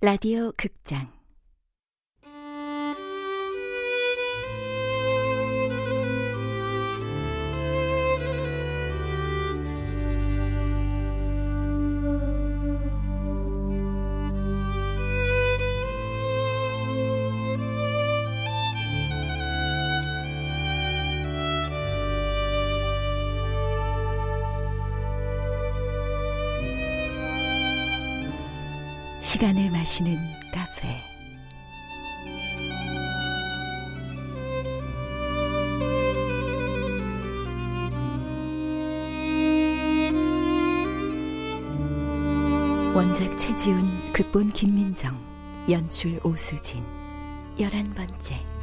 라디오 극장 시간을 마시는 카페. 원작 최지운, 극본 김민정, 연출 오수진. 11번째.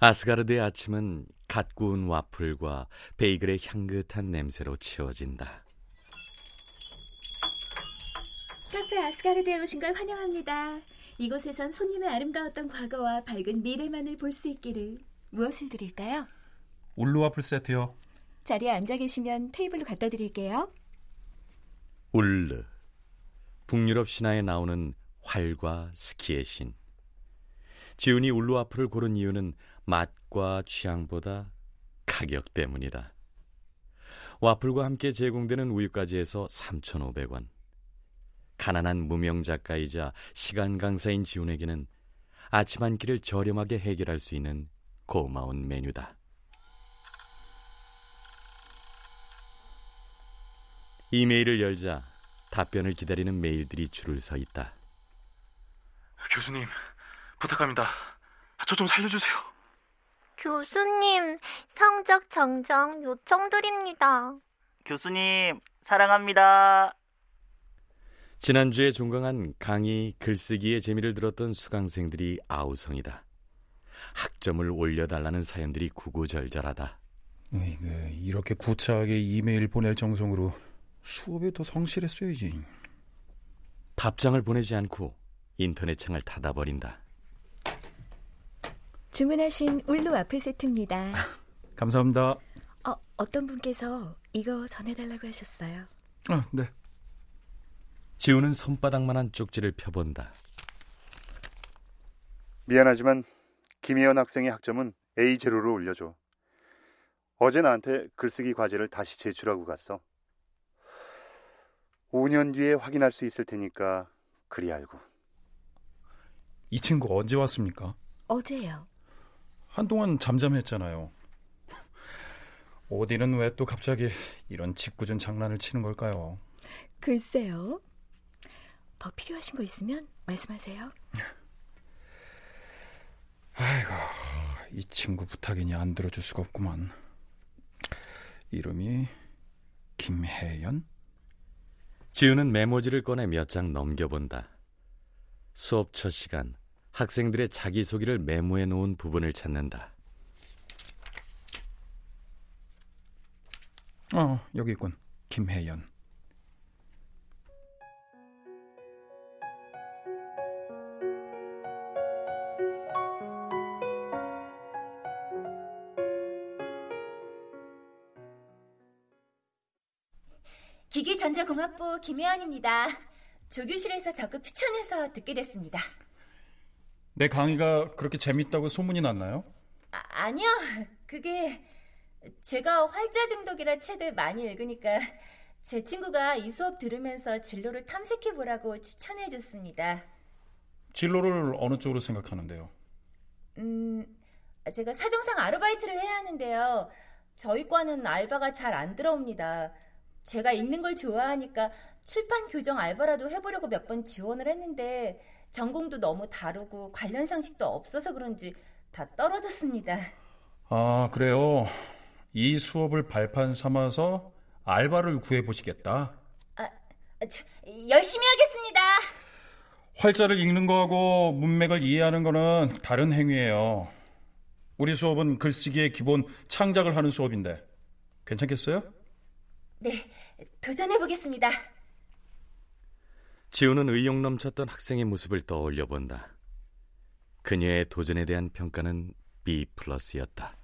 아스가르드의 아침은 갓 구운 와플과 베이글의 향긋한 냄새로 채워진다. 카페 아스가르드에 오신 걸 환영합니다. 이곳에선 손님의 아름다웠던 과거와 밝은 미래만을 볼 수 있기를. 무엇을 드릴까요? 울루 와플 세트요. 자리에 앉아 계시면 테이블로 갖다 드릴게요. 울루, 북유럽 신화에 나오는 활과 스키의 신. 지훈이 울루 와플을 고른 이유는 맛과 취향보다 가격 때문이다. 와플과 함께 제공되는 우유까지 해서 3,500원. 가난한 무명 작가이자 시간 강사인 지훈에게는 아침 한 끼를 저렴하게 해결할 수 있는 고마운 메뉴다. 이메일을 열자 답변을 기다리는 메일들이 줄을 서 있다. 교수님, 부탁합니다. 저 좀 살려주세요. 교수님, 성적 정정 요청드립니다. 교수님, 사랑합니다. 지난주에 종강한 강의, 글쓰기의 재미를 들었던 수강생들이 아우성이다. 학점을 올려달라는 사연들이 구구절절하다. 네, 이렇게 구차하게 이메일 보낼 정성으로 수업에 더 성실했어야지. 답장을 보내지 않고 인터넷 창을 닫아버린다. 주문하신 울루 와플 세트입니다. 감사합니다. 어떤 분께서 이거 전해달라고 하셨어요. 네. 지우는 손바닥만한 쪽지를 펴본다. 미안하지만 김혜연 학생의 학점은 A0로 올려줘. 어제 나한테 글쓰기 과제를 다시 제출하고 갔어. 5년 뒤에 확인할 수 있을 테니까 그리 알고. 이 친구 언제 왔습니까? 어제요. 한동안 잠잠했잖아요. 오딘은 왜 또 갑자기 이런 짓궂은 장난을 치는 걸까요? 글쎄요. 더 필요하신 거 있으면 말씀하세요. 아이고, 이 친구 부탁이니 안 들어줄 수가 없구만. 이름이 김혜연? 지우는 메모지를 꺼내 몇 장 넘겨본다. 수업 첫 시간, 학생들의 자기소개를 메모해 놓은 부분을 찾는다. 여기 있군. 김혜연. 기계전자공학부 김혜연입니다. 조교실에서 적극 추천해서 듣게 됐습니다. 내 강의가 그렇게 재밌다고 소문이 났나요? 아니요. 그게 제가 활자 중독이라 책을 많이 읽으니까 제 친구가 이 수업 들으면서 진로를 탐색해보라고 추천해줬습니다. 진로를 어느 쪽으로 생각하는데요? 제가 사정상 아르바이트를 해야 하는데요. 저희 과는 알바가 잘 안 들어옵니다. 제가 읽는 걸 좋아하니까 출판 교정 알바라도 해보려고 몇 번 지원을 했는데 전공도 너무 다르고 관련 상식도 없어서 그런지 다 떨어졌습니다. 아, 그래요? 이 수업을 발판 삼아서 알바를 구해보시겠다. 열심히 하겠습니다. 활자를 읽는 거하고 문맥을 이해하는 거는 다른 행위예요. 우리 수업은 글쓰기의 기본 창작을 하는 수업인데 괜찮겠어요? 네, 도전해보겠습니다. 지우는 의욕 넘쳤던 학생의 모습을 떠올려 본다. 그녀의 도전에 대한 평가는 B+였다.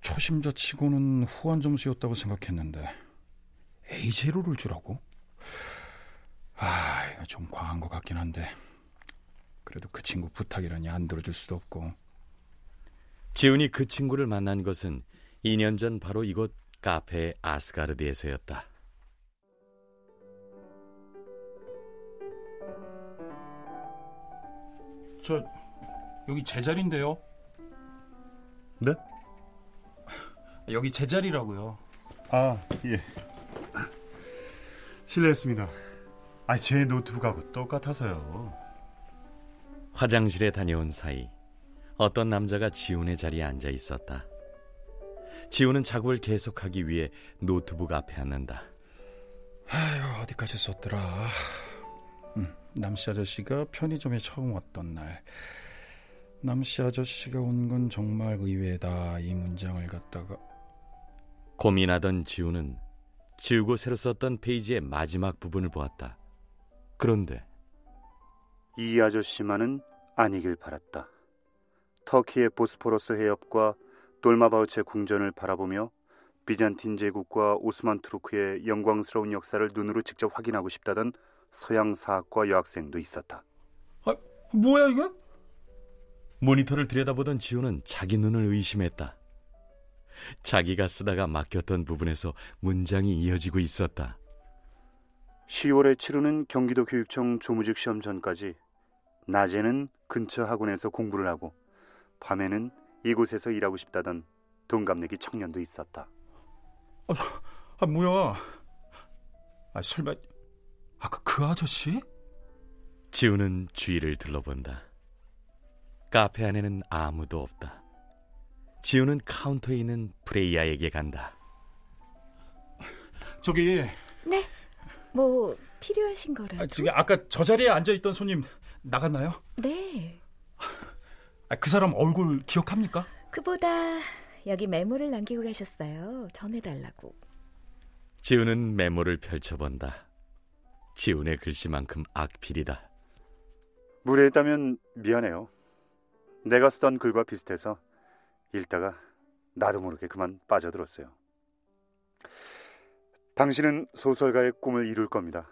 초심자 치고는 후한 점수였다고 생각했는데 A0를 주라고? 아, 좀 과한 것 같긴 한데 그래도 그 친구 부탁이라니 안 들어줄 수도 없고. 지훈이 그 친구를 만난 것은 2년 전 바로 이곳 카페 아스가르드에서였다. 저 여기 제 자리인데요. 네? 여기 제 자리라고요. 아, 예. 실례했습니다. 아, 제 노트북하고 똑같아서요. 화장실에 다녀온 사이 어떤 남자가 지훈의 자리에 앉아 있었다. 지훈은 작업을 계속하기 위해 노트북 앞에 앉는다. 아유, 어디까지 썼더라. 남씨 아저씨가 편의점에 처음 왔던 날. 남씨 아저씨가 온 건 정말 의외다. 이 문장을 갖다가 고민하던 지우는 지우고 새로 썼던 페이지의 마지막 부분을 보았다. 그런데 이 아저씨만은 아니길 바랐다. 터키의 보스포러스 해협과 돌마바우체 궁전을 바라보며 비잔틴 제국과 오스만 투르크의 영광스러운 역사를 눈으로 직접 확인하고 싶다던 서양 사학과 여학생도 있었다. 아, 뭐야 이게? 모니터를 들여다보던 지우는 자기 눈을 의심했다. 자기가 쓰다가 막혔던 부분에서 문장이 이어지고 있었다. 10월에 치르는 경기도 교육청 조무직 시험 전까지 낮에는 근처 학원에서 공부를 하고 밤에는 이곳에서 일하고 싶다던 동갑내기 청년도 있었다. 아 뭐야? 아, 설마 아까 그 아저씨? 지우는 주위를 둘러본다. 카페 안에는 아무도 없다. 지우는 카운터에 있는 프레이야에게 간다. 저기. 네? 뭐 필요하신 거라도? 아, 저기 아까 저 자리에 앉아있던 손님 나갔나요? 네. 아, 그 사람 얼굴 기억합니까? 그보다 여기 메모를 남기고 가셨어요. 전해달라고. 지우는 메모를 펼쳐본다. 지훈의 글씨만큼 악필이다. 무례했다면 미안해요. 내가 쓰던 글과 비슷해서 읽다가 나도 모르게 그만 빠져들었어요. 당신은 소설가의 꿈을 이룰 겁니다.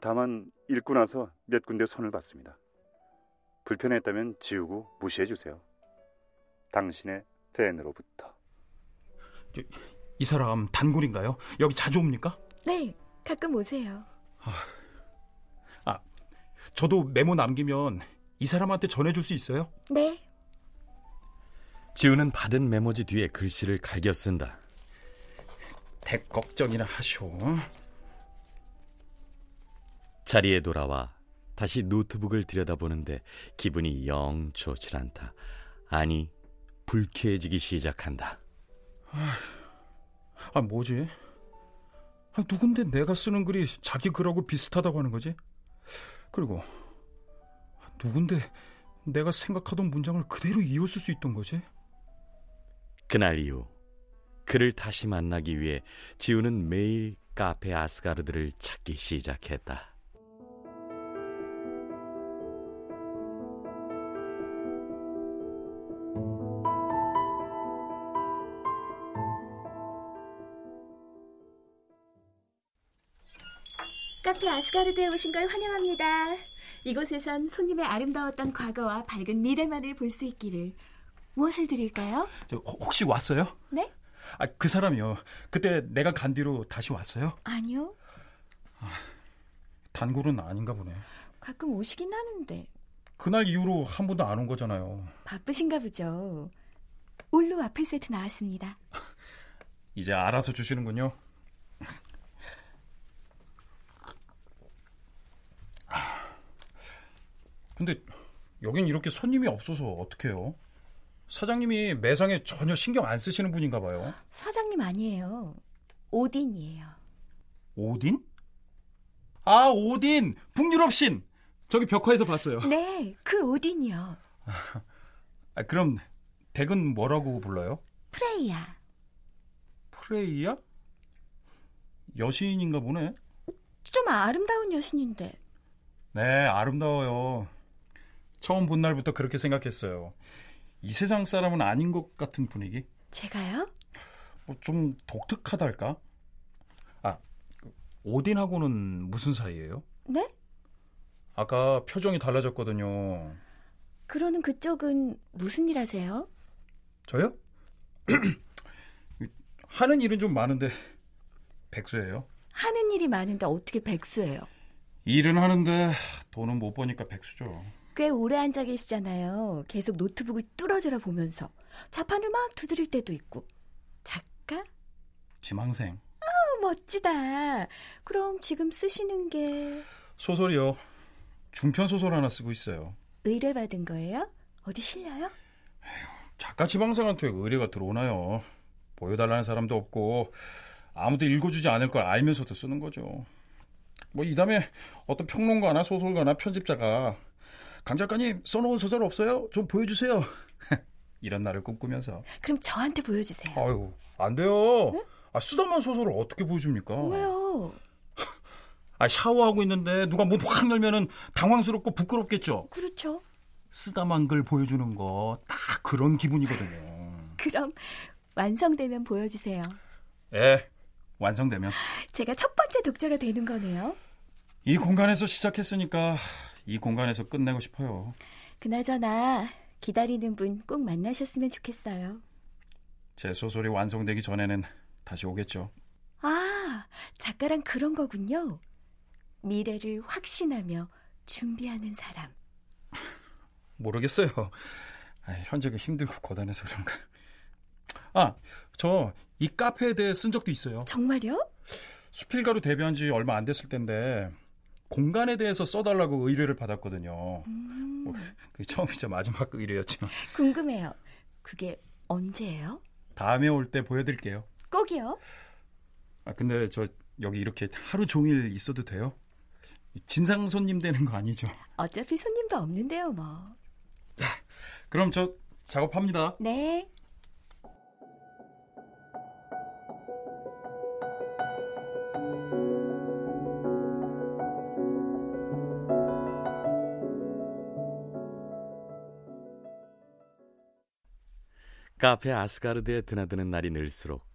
다만 읽고 나서 몇 군데 손을 봤습니다. 불편했다면 지우고 무시해주세요. 당신의 팬으로부터. 이 사람 단골인가요? 여기 자주 옵니까? 네, 가끔 오세요. 아, 저도 메모 남기면 이 사람한테 전해줄 수 있어요? 네. 지우는 받은 메모지 뒤에 글씨를 갈겨 쓴다. 대 걱정이나 하쇼. 자리에 돌아와 다시 노트북을 들여다보는데 기분이 영 좋지 않다. 아니, 불쾌해지기 시작한다. 아, 뭐지? 아, 누군데 내가 쓰는 글이 자기 글하고 비슷하다고 하는 거지? 그리고 누군데 내가 생각하던 문장을 그대로 이어쓸 수 있던 거지? 그날 이후 그를 다시 만나기 위해 지우는 매일 카페 아스가르드를 찾기 시작했다. 카페 아스가르드에 오신 걸 환영합니다. 이곳에선 손님의 아름다웠던 과거와 밝은 미래만을 볼 수 있기를. 무엇을 드릴까요? 저 혹시 왔어요? 네? 아, 그 사람이요. 그때 내가 간 뒤로 다시 왔어요? 아니요. 아, 단골은 아닌가 보네. 가끔 오시긴 하는데. 그날 이후로 한 번도 안 온 거잖아요. 바쁘신가 보죠. 울루 와플 세트 나왔습니다. 이제 알아서 주시는군요. 근데 여긴 이렇게 손님이 없어서 어떡해요? 사장님이 매상에 전혀 신경 안 쓰시는 분인가 봐요. 사장님 아니에요. 오딘이에요. 오딘? 아, 오딘! 북유럽 신! 저기 벽화에서 봤어요. 네, 그 오딘이요. 아, 그럼 댁은 뭐라고 불러요? 프레이야. 프레이야? 여신인가 보네. 좀 아름다운 여신인데. 네, 아름다워요. 처음 본 날부터 그렇게 생각했어요. 이 세상 사람은 아닌 것 같은 분위기? 제가요? 뭐 좀 독특하달까? 아, 오딘하고는 무슨 사이예요? 네? 아까 표정이 달라졌거든요. 그러는 그쪽은 무슨 일 하세요? 저요? 하는 일은 좀 많은데 백수예요. 하는 일이 많은데 어떻게 백수예요? 일은 하는데 돈은 못 버니까 백수죠. 꽤 오래 앉아 계시잖아요. 계속 노트북을 뚫어져라 보면서 자판을 막 두드릴 때도 있고. 작가? 지망생. 아, 멋지다. 그럼 지금 쓰시는 게? 소설이요. 중편 소설 하나 쓰고 있어요. 의뢰받은 거예요? 어디 실려요? 에휴, 작가 지망생한테 의뢰가 들어오나요? 보여달라는 사람도 없고 아무도 읽어주지 않을 걸 알면서도 쓰는 거죠. 뭐 이 다음에 어떤 평론가나 소설가나 편집자가 강 작가님 써놓은 소설 없어요? 좀 보여주세요. 이런 날을 꿈꾸면서. 그럼 저한테 보여주세요. 아유, 안 돼요. 네? 아, 쓰다만 소설을 어떻게 보여줍니까? 왜요? 아, 샤워하고 있는데 누가 문 확 열면은 당황스럽고 부끄럽겠죠. 그렇죠. 쓰다만 글 보여주는 거 딱 그런 기분이거든요. 그럼 완성되면 보여주세요. 예, 완성되면. 제가 첫 번째 독자가 되는 거네요. 이 공간에서 시작했으니까 이 공간에서 끝내고 싶어요. 그나저나 기다리는 분 꼭 만나셨으면 좋겠어요. 제 소설이 완성되기 전에는 다시 오겠죠. 아, 작가란 그런 거군요. 미래를 확신하며 준비하는 사람. 모르겠어요. 현재가 힘들고 고단해서 그런가. 아, 저 이 카페에 대해 쓴 적도 있어요. 정말요? 수필가로 데뷔한 지 얼마 안 됐을 텐데 공간에 대해서 써달라고 의뢰를 받았거든요. 뭐, 그게 처음이자 마지막 의뢰였지만. 궁금해요. 그게 언제예요? 다음에 올 때 보여드릴게요. 꼭이요? 아, 근데 저 여기 이렇게 하루 종일 있어도 돼요? 진상 손님 되는 거 아니죠? 어차피 손님도 없는데요, 뭐. 야, 그럼 저 작업합니다. 네. 카페 아스가르드에 드나드는 날이 늘수록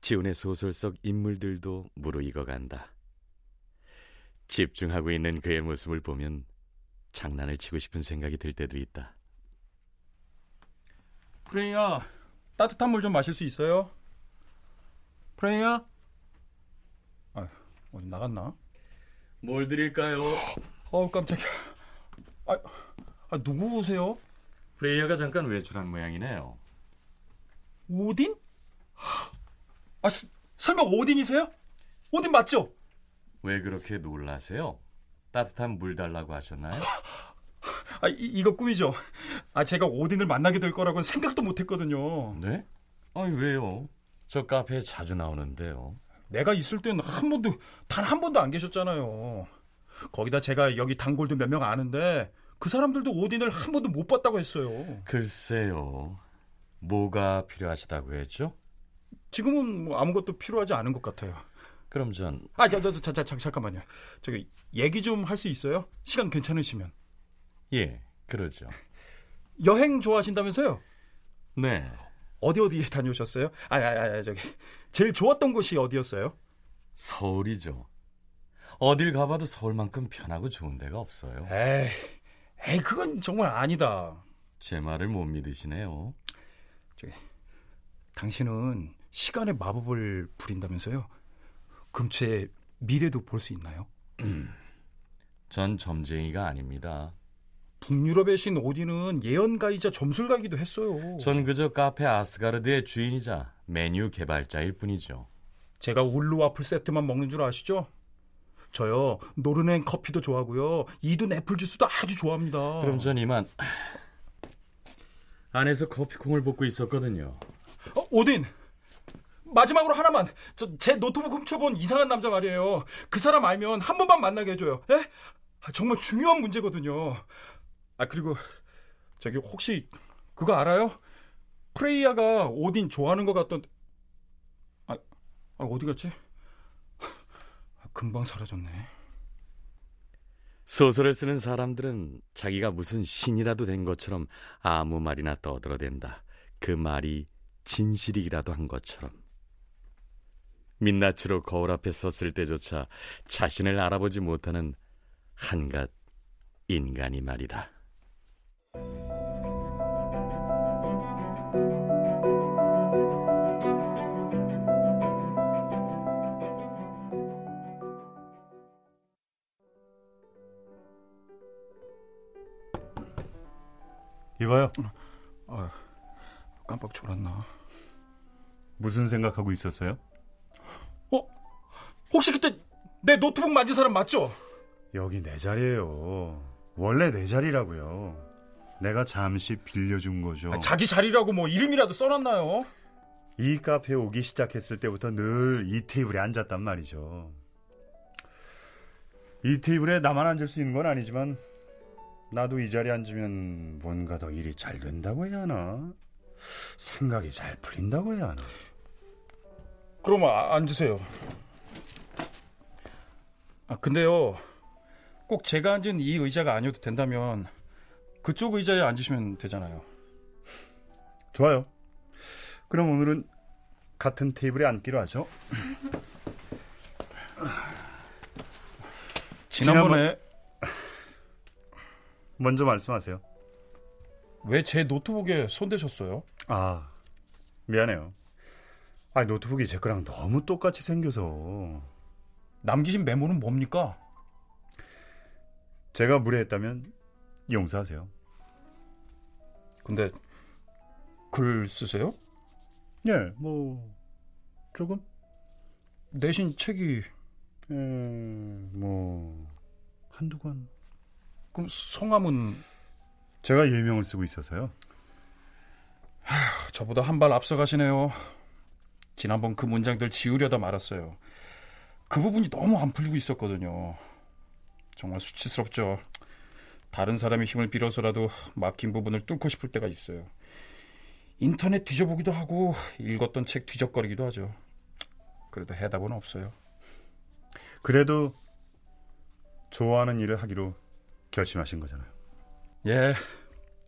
지훈의 소설 속 인물들도 무르익어간다. 집중하고 있는 그의 모습을 보면 장난을 치고 싶은 생각이 들 때도 있다. 프레이야, 따뜻한 물 좀 마실 수 있어요? 프레이야? 아휴, 어디 나갔나? 뭘 드릴까요? 어우, 깜짝이야. 아, 누구 오세요? 프레이야가 잠깐 외출한 모양이네요. 오딘? 아, 설마 오딘이세요? 오딘 맞죠? 왜 그렇게 놀라세요? 따뜻한 물 달라고 하셨나요? 아, 이거 꿈이죠. 아, 제가 오딘을 만나게 될 거라고는 생각도 못했거든요. 네? 아니, 왜요? 저 카페에 자주 나오는데요. 내가 있을 때는 단 한 번도 안 계셨잖아요. 거기다 제가 여기 단골도 몇 명 아는데 그 사람들도 오딘을 한 번도 못 봤다고 했어요. 글쎄요. 뭐가 필요하시다고 했죠? 지금은 뭐 아무것도 필요하지 않은 것 같아요. 그럼 전... 아, 잠깐만요. 저기 얘기 좀 할 수 있어요? 시간 괜찮으시면. 예, 그러죠. 여행 좋아하신다면서요? 네. 어디에 다녀오셨어요? 저기 제일 좋았던 곳이 어디였어요? 서울이죠. 어딜 가봐도 서울만큼 편하고 좋은 데가 없어요. 에이, 그건 정말 아니다. 제 말을 못 믿으시네요. 저기, 당신은 시간의 마법을 부린다면서요? 그럼 제 미래도 볼 수 있나요? 전 점쟁이가 아닙니다. 북유럽의 신 오딘은 예언가이자 점술가이기도 했어요. 전 그저 카페 아스가르드의 주인이자 메뉴 개발자일 뿐이죠. 제가 울루 와플 세트만 먹는 줄 아시죠? 저요, 노르넨 커피도 좋아하고요, 이든 애플 주스도 아주 좋아합니다. 그럼 전 이만... 안에서 커피콩을 볶고 있었거든요. 오딘! 마지막으로 하나만! 제 노트북 훔쳐본 이상한 남자 말이에요. 그 사람 알면 한 번만 만나게 해줘요. 예? 정말 중요한 문제거든요. 아, 그리고 저기 혹시 그거 알아요? 프레이야가 오딘 좋아하는 것 같던... 어디 갔지? 금방 사라졌네. 소설을 쓰는 사람들은 자기가 무슨 신이라도 된 것처럼 아무 말이나 떠들어댄다. 그 말이 진실이라도 한 것처럼. 민낯으로 거울 앞에 섰을 때조차 자신을 알아보지 못하는 한갓 인간이 말이다. 이봐요. 아, 깜빡 졸았나. 무슨 생각하고 있었어요? 혹시 그때 내 노트북 만진 사람 맞죠? 여기 내 자리예요. 원래 내 자리라고요. 내가 잠시 빌려준 거죠. 아, 자기 자리라고 뭐 이름이라도 써놨나요? 이 카페에 오기 시작했을 때부터 늘 이 테이블에 앉았단 말이죠. 이 테이블에 나만 앉을 수 있는 건 아니지만 나도 이 자리에 앉으면 뭔가 더 일이 잘 된다고 해야 하나? 생각이 잘 풀린다고 해야 하나? 그럼 앉으세요. 아, 근데요, 꼭 제가 앉은 이 의자가 아니어도 된다면 그쪽 의자에 앉으시면 되잖아요. 좋아요. 그럼 오늘은 같은 테이블에 앉기로 하죠. 지난번에 먼저 말씀하세요. 왜 제 노트북에 손대셨어요? 아, 미안해요. 아, 노트북이 제 거랑 너무 똑같이 생겨서. 남기신 메모는 뭡니까? 제가 무례했다면 용서하세요. 근데 글 쓰세요? 예, 뭐 조금. 내신 책이 뭐 한두 권. 그럼 성함은? 제가 예명을 쓰고 있어서요. 저보다 한 발 앞서가시네요. 지난번 그 문장들 지우려다 말았어요. 그 부분이 너무 안 풀리고 있었거든요. 정말 수치스럽죠. 다른 사람의 힘을 빌어서라도 막힌 부분을 뚫고 싶을 때가 있어요. 인터넷 뒤져보기도 하고 읽었던 책 뒤적거리기도 하죠. 그래도 해답은 없어요. 그래도 좋아하는 일을 하기로 결심하신 거잖아요. 예,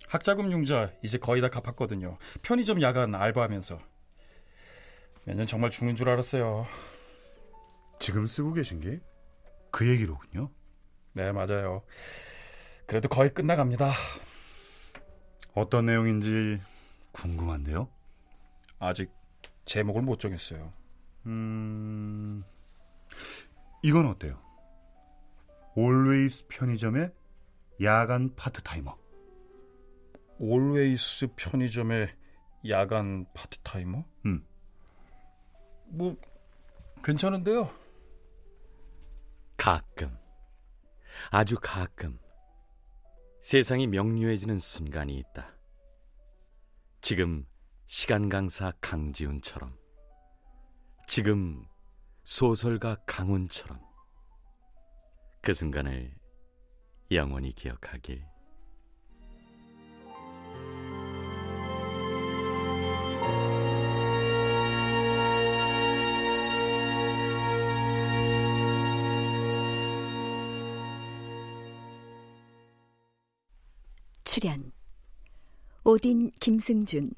학자금 융자 이제 거의 다 갚았거든요. 편의점 야간 알바하면서 몇 년 정말 죽는 줄 알았어요. 지금 쓰고 계신 게 그 얘기로군요. 네, 맞아요. 그래도 거의 끝나갑니다. 어떤 내용인지 궁금한데요. 아직 제목을 못 정했어요. 이건 어때요? Always 편의점의 야간 파트타이머. Always 편의점의 야간 파트타이머? 뭐 괜찮은데요. 가끔, 아주 가끔 세상이 명료해지는 순간이 있다. 지금 시간 강사 강지훈처럼, 지금 소설가 강훈처럼 그 순간을 영원히 기억하길. 출연 오딘 김승준,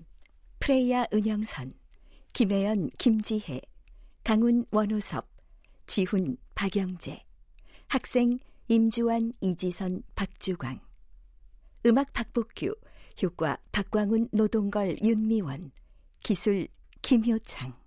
프레야 은영선, 김혜연 김지혜, 강훈 원호섭, 지훈 박영재, 학생 임주환 이지선 박주광, 음악 박복규, 효과 박광훈 노동걸 윤미원, 기술 김효창.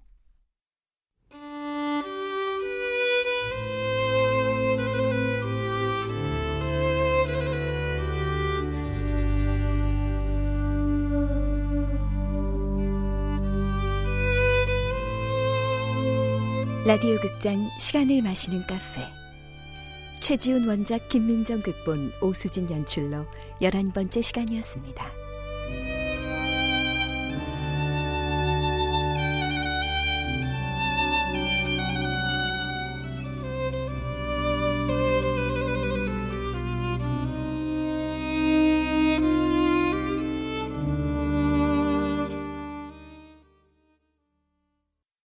라디오 극장 시간을 마시는 카페. 최지운 원작, 김민정 극본, 오수진 연출로 11번째 시간이었습니다.